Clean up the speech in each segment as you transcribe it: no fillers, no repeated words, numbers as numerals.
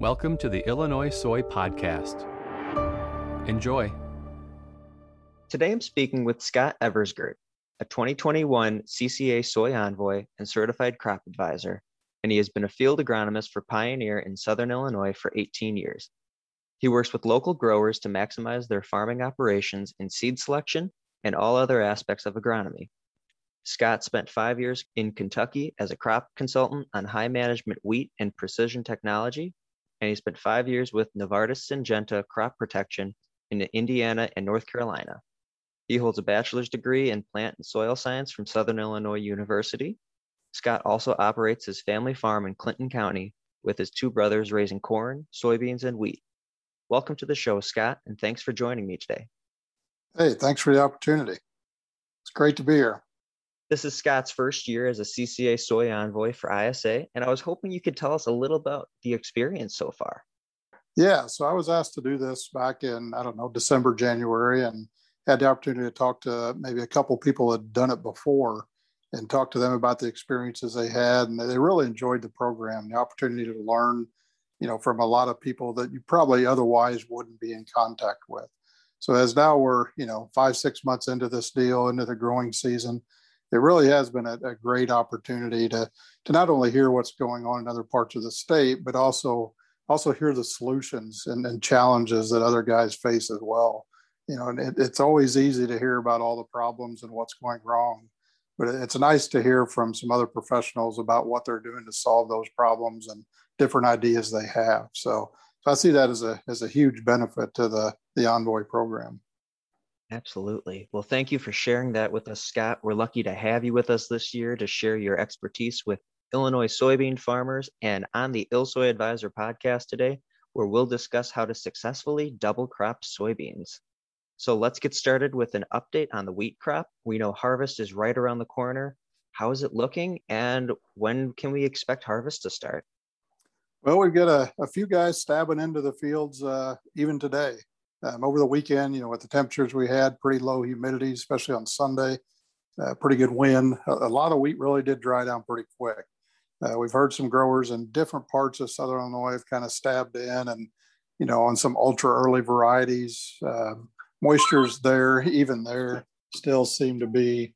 Welcome to the Illinois Soy Podcast. Enjoy. Today I'm speaking with Scott Eversgerd, a 2021 CCA Soy Envoy and Certified Crop Advisor, and he has been a field agronomist for Pioneer in Southern Illinois for 18 years. He works with local growers to maximize their farming operations in seed selection and all other aspects of agronomy. Scott spent 5 years in Kentucky as a crop consultant on high management wheat and precision technology, and he spent 5 years with Novartis Syngenta Crop Protection in Indiana and North Carolina. He holds a bachelor's degree in plant and soil science from Southern Illinois University. Scott also operates his family farm in Clinton County with his two brothers raising corn, soybeans, and wheat. Welcome to the show, Scott, and thanks for joining me today. Hey, thanks for the opportunity. It's great to be here. This is Scott's first year as a CCA Soy Envoy for ISA, and I was hoping you could tell us a little about the experience so far. Yeah, so I was asked to do this back in, December, January, and had the opportunity to talk to maybe a couple people that had done it before and talk to them about the experiences they had, and they really enjoyed the program, the opportunity to learn, from a lot of people that you probably otherwise wouldn't be in contact with. So as now we're, 5-6 months into this deal, into the growing season, it really has been a great opportunity to not only hear what's going on in other parts of the state, but also hear the solutions and challenges that other guys face as well. And it's always easy to hear about all the problems and what's going wrong, but it's nice to hear from some other professionals about what they're doing to solve those problems and different ideas they have. So I see that as a huge benefit to the Envoy program. Absolutely. Well, thank you for sharing that with us, Scott. We're lucky to have you with us this year to share your expertise with Illinois soybean farmers and on the Illsoy Advisor podcast today, where we'll discuss how to successfully double crop soybeans. So let's get started with an update on the wheat crop. We know harvest is right around the corner. How is it looking, and when can we expect harvest to start? Well, we've got a few guys stabbing into the fields even today. Over the weekend, with the temperatures we had, pretty low humidity, especially on Sunday, pretty good wind. A lot of wheat really did dry down pretty quick. We've heard some growers in different parts of Southern Illinois have kind of stabbed in and, on some ultra early varieties. Moisture's there, even there, still seem to be,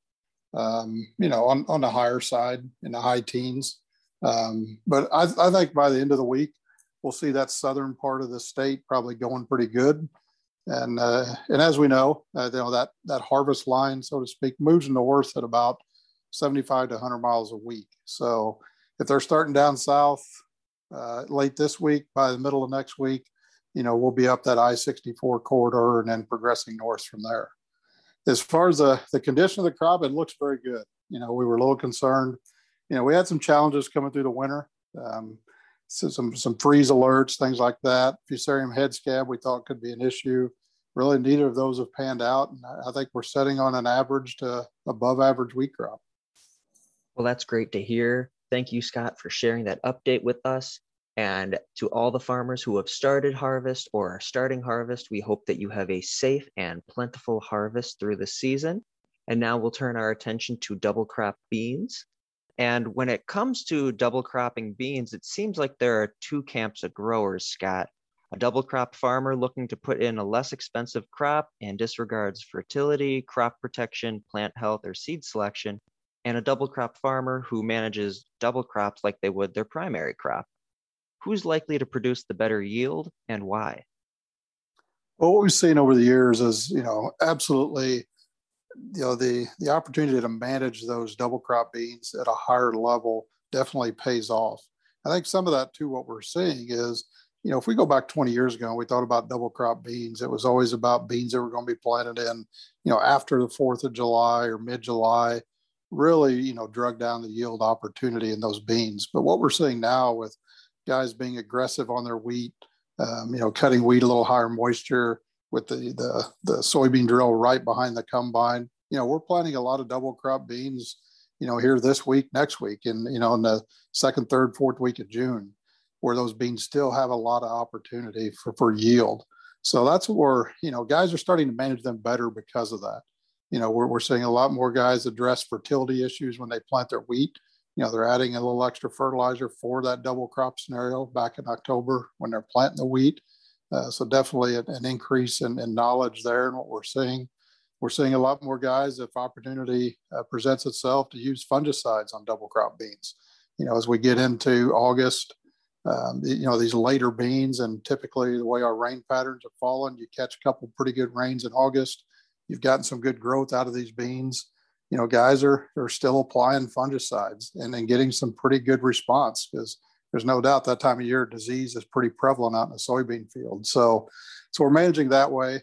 on the higher side in the high teens. But I think by the end of the week, we'll see that southern part of the state probably going pretty good. And as we know, that harvest line, so to speak, moves north at about 75 to 100 miles a week. So if they're starting down south late this week, by the middle of next week, we'll be up that I-64 corridor and then progressing north from there. As far as the condition of the crop, it looks very good. We were a little concerned. We had some challenges coming through the winter, some freeze alerts, things like that. Fusarium head scab we thought could be an issue. Really neither of those have panned out, and I think we're setting on an average to above average wheat crop. Well, that's great to hear. Thank you, Scott, for sharing that update with us. And to all the farmers who have started harvest or are starting harvest, we hope that you have a safe and plentiful harvest through the season. And now we'll turn our attention to double crop beans. And when it comes to double cropping beans, it seems like there are two camps of growers, Scott. A double crop farmer looking to put in a less expensive crop and disregards fertility, crop protection, plant health, or seed selection, and a double crop farmer who manages double crops like they would their primary crop. Who's likely to produce the better yield and why? Well, what we've seen over the years is, absolutely, the opportunity to manage those double crop beans at a higher level definitely pays off. I think some of that too, what we're seeing is, if we go back 20 years ago and we thought about double crop beans, it was always about beans that were going to be planted in, after the 4th of July or mid-July, really, drug down the yield opportunity in those beans. But what we're seeing now with guys being aggressive on their wheat, cutting wheat a little higher moisture, with the soybean drill right behind the combine, we're planting a lot of double crop beans, here this week, next week, and, in the second, third, fourth week of June, where those beans still have a lot of opportunity for yield. So that's where, guys are starting to manage them better because of that. We're seeing a lot more guys address fertility issues when they plant their wheat, you know, they're adding a little extra fertilizer for that double crop scenario back in October when they're planting the wheat. So definitely an increase in knowledge there and what we're seeing. We're seeing a lot more guys, if opportunity presents itself, to use fungicides on double crop beans. You know, as we get into August, you know, these later beans, and typically the way our rain patterns have fallen, you catch a couple pretty good rains in August. You've gotten some good growth out of these beans. You know, guys are still applying fungicides and then getting some pretty good response, because there's no doubt that time of year disease is pretty prevalent out in the soybean field. So we're managing that way.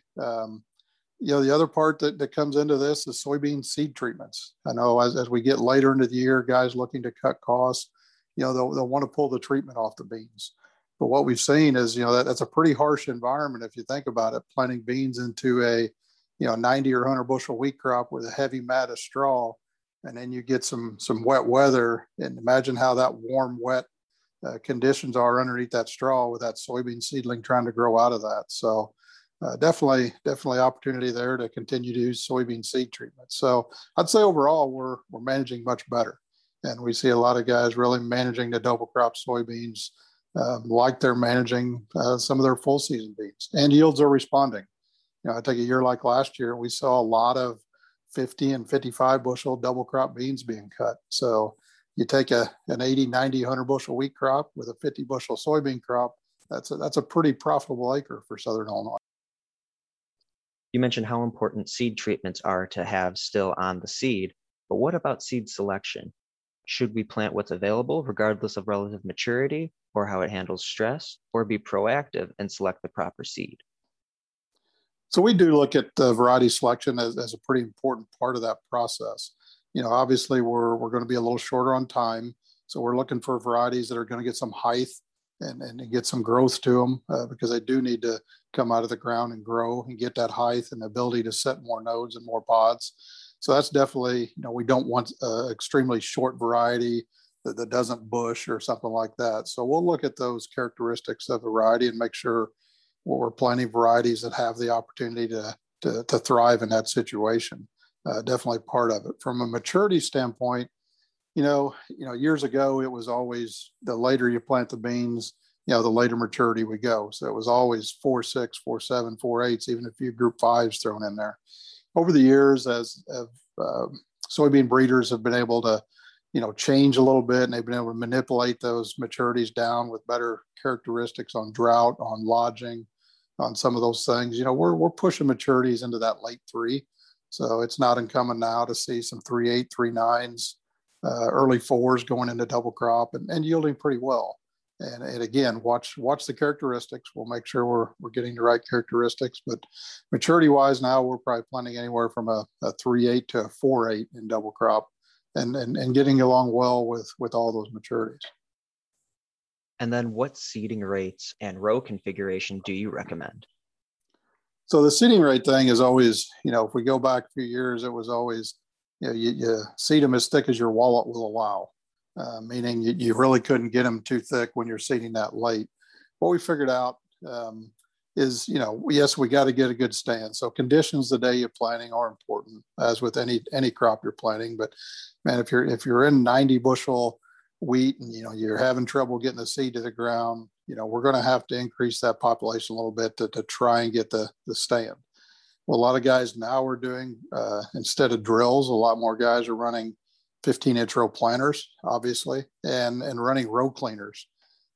You know, the other part that comes into this is soybean seed treatments. I know as we get later into the year, guys looking to cut costs, you know, they'll want to pull the treatment off the beans. But what we've seen is, you know, that's a pretty harsh environment if you think about it, planting beans into a, you know, 90 or 100 bushel wheat crop with a heavy mat of straw, and then you get some wet weather, and imagine how that warm, wet conditions are underneath that straw with that soybean seedling trying to grow out of that. So definitely opportunity there to continue to use soybean seed treatment. So I'd say overall, we're managing much better. And we see a lot of guys really managing the double crop soybeans like they're managing some of their full season beans. And yields are responding. You know, I take a year like last year, we saw a lot of 50 and 55 bushel double crop beans being cut. So you take an 80, 90, 100 bushel wheat crop with a 50 bushel soybean crop, that's a pretty profitable acre for Southern Illinois. You mentioned how important seed treatments are to have still on the seed, but what about seed selection? Should we plant what's available regardless of relative maturity or how it handles stress, or be proactive and select the proper seed? So we do look at the variety selection as a pretty important part of that process. You know, obviously we're going to be a little shorter on time, so we're looking for varieties that are going to get some height and get some growth to them because they do need to come out of the ground and grow and get that height and the ability to set more nodes and more pods. So that's definitely, you know, we don't want an extremely short variety that doesn't bush or something like that. So we'll look at those characteristics of variety and make sure we're planting varieties that have the opportunity to thrive in that situation. Definitely part of it. From a maturity standpoint, you know, years ago, it was always the later you plant the beans, you know, the later maturity we go. So it was always 4.6, 4.7, 4.8, even a few group 5s thrown in there. Over the years, as soybean breeders have been able to, you know, change a little bit, and they've been able to manipulate those maturities down with better characteristics on drought, on lodging, on some of those things. You know, we're pushing maturities into that late 3. So it's not uncommon now to see some 3.8, 3.9s, early 4s going into double crop and yielding pretty well. And again, watch the characteristics. We'll make sure we're getting the right characteristics. But maturity-wise now, we're probably planting anywhere from a 3.8 to a 4.8 in double crop and getting along well with all those maturities. And then what seeding rates and row configuration do you recommend? So the seeding rate thing is always, you know, if we go back a few years, it was always, you know, you seed them as thick as your wallet will allow. Meaning you really couldn't get them too thick when you're seeding that late. What we figured out is, you know, yes, we got to get a good stand. So conditions the day you're planting are important, as with any crop you're planting. But man, if you're in 90 bushel wheat and, you know, you're having trouble getting the seed to the ground, you know, we're going to have to increase that population a little bit to try and get the stand. Well, a lot of guys now are doing, instead of drills, a lot more guys are running 15-inch row planters, obviously, and running row cleaners,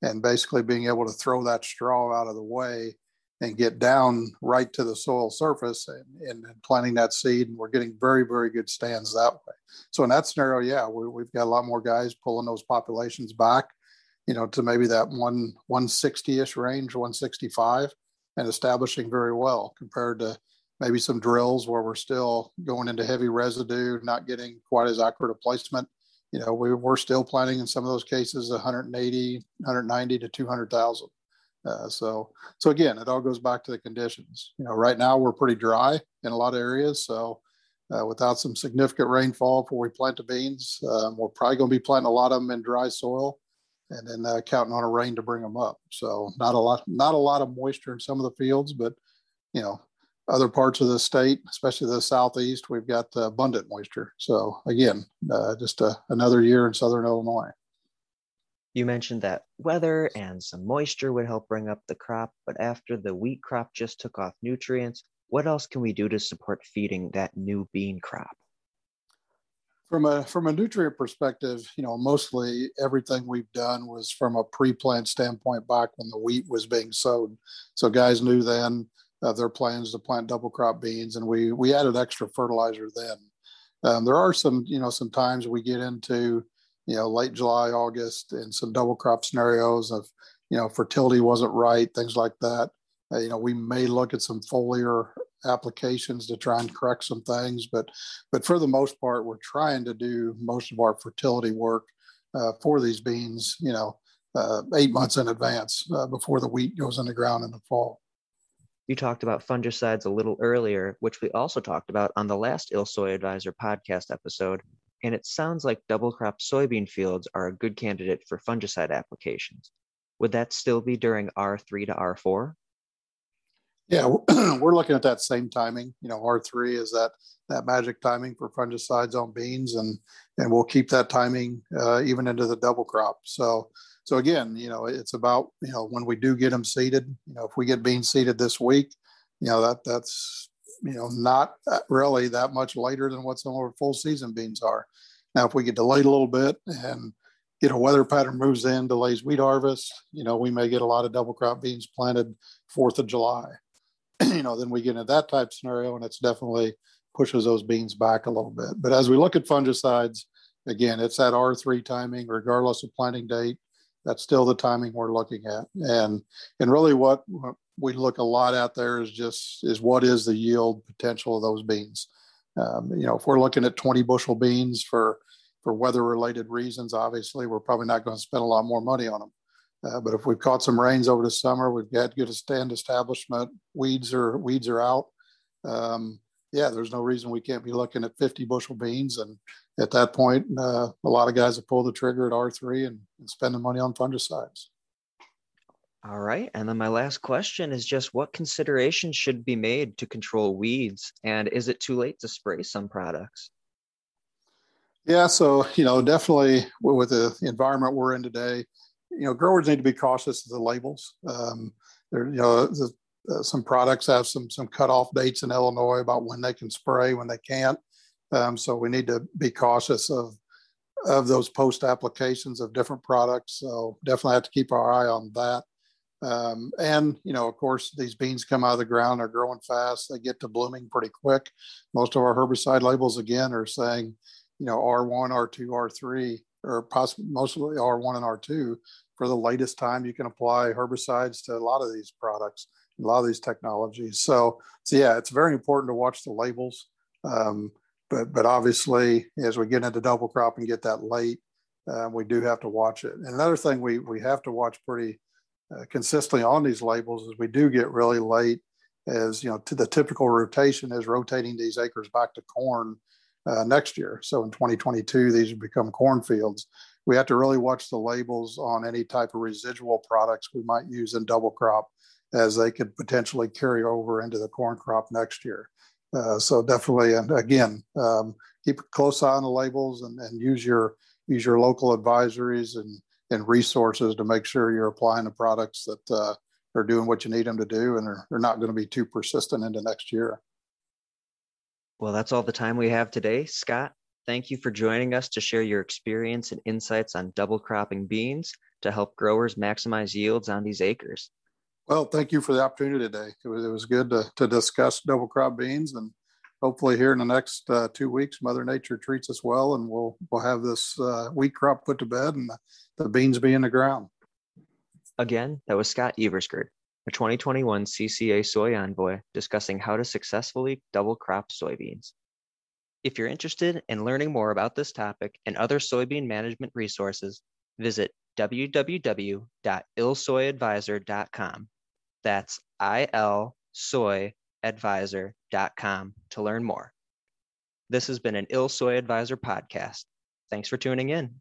and basically being able to throw that straw out of the way and get down right to the soil surface and planting that seed. And we're getting very, very good stands that way. So in that scenario, yeah, we've got a lot more guys pulling those populations back, you know, to maybe that 160-ish range, 165, and establishing very well compared to maybe some drills where we're still going into heavy residue, not getting quite as accurate a placement. You know, we're still planting in some of those cases 180, 190 to 200,000. So again, it all goes back to the conditions. You know, right now we're pretty dry in a lot of areas. So without some significant rainfall before we plant the beans, we're probably going to be planting a lot of them in dry soil, and then counting on a rain to bring them up. So not a lot of moisture in some of the fields, but you know, Other parts of the state, especially the southeast, we've got abundant moisture. So again, just another year in Southern Illinois. You mentioned that weather and some moisture would help bring up the crop, but after the wheat crop just took off nutrients, what else can we do to support feeding that new bean crop? From a nutrient perspective, you know, mostly everything we've done was from a pre-plant standpoint back when the wheat was being sowed. So guys knew then their plans to plant double crop beans, and we added extra fertilizer then. There are some times we get into, late July, August, and some double crop scenarios of, fertility wasn't right, things like that. We may look at some foliar applications to try and correct some things, but for the most part, we're trying to do most of our fertility work for these beans, 8 months in advance before the wheat goes in the ground in the fall. You talked about fungicides a little earlier, which we also talked about on the last ILSoy Advisor podcast episode, and it sounds like double crop soybean fields are a good candidate for fungicide applications. Would that still be during R3 to R4? Yeah, we're looking at that same timing. R3 is that magic timing for fungicides on beans, and we'll keep that timing even into the double crop. So again, it's about, when we do get them seeded, if we get beans seeded this week, that's, not really that much later than what some of our full season beans are. Now, if we get delayed a little bit and get a weather pattern moves in, delays wheat harvest, we may get a lot of double crop beans planted 4th of July. Then we get into that type of scenario, and it's definitely pushes those beans back a little bit. But as we look at fungicides, again, it's that R3 timing, regardless of planting date. That's still the timing we're looking at. And really what we look a lot at there is what is the yield potential of those beans? If we're looking at 20 bushel beans for weather-related reasons, obviously, we're probably not going to spend a lot more money on them. But if we've caught some rains over the summer, we've got good stand establishment, weeds are out. There's no reason we can't be looking at 50 bushel beans. And at that point, a lot of guys have pulled the trigger at R3 and spend the money on fungicides. All right. And then my last question is just what considerations should be made to control weeds? And is it too late to spray some products? Yeah. So, definitely with the environment we're in today, growers need to be cautious of the labels. Some products have some cutoff dates in Illinois about when they can spray, when they can't. So we need to be cautious of those post applications of different products. So definitely have to keep our eye on that. Of course, these beans come out of the ground, they're growing fast, they get to blooming pretty quick. Most of our herbicide labels, again, are saying, R1, R2, R3, or possibly mostly R1 and R2 for the latest time you can apply herbicides to a lot of these products, a lot of these technologies. So yeah, it's very important to watch the labels. But obviously, as we get into double crop and get that late, we do have to watch it. And another thing we have to watch pretty consistently on these labels is we do get really late as, to the typical rotation is rotating these acres back to corn next year. So in 2022, these become cornfields. We have to really watch the labels on any type of residual products we might use in double crop as they could potentially carry over into the corn crop next year. So definitely, and again, keep a close eye on the labels and use your local advisories and resources to make sure you're applying the products that are doing what you need them to do and are not going to be too persistent into next year. Well, that's all the time we have today. Scott, thank you for joining us to share your experience and insights on double cropping beans to help growers maximize yields on these acres. Well, thank you for the opportunity today. It was good to discuss double crop beans, and hopefully here in the next 2 weeks, Mother Nature treats us well, and we'll have this wheat crop put to bed and the beans be in the ground. Again, that was Scott Eversgerd, a 2021 CCA Soy Envoy, discussing how to successfully double crop soybeans. If you're interested in learning more about this topic and other soybean management resources, visit www.ILSoyAdvisor.com. That's ILSoyAdvisor.com to learn more. This has been an ILSoy Advisor podcast. Thanks for tuning in.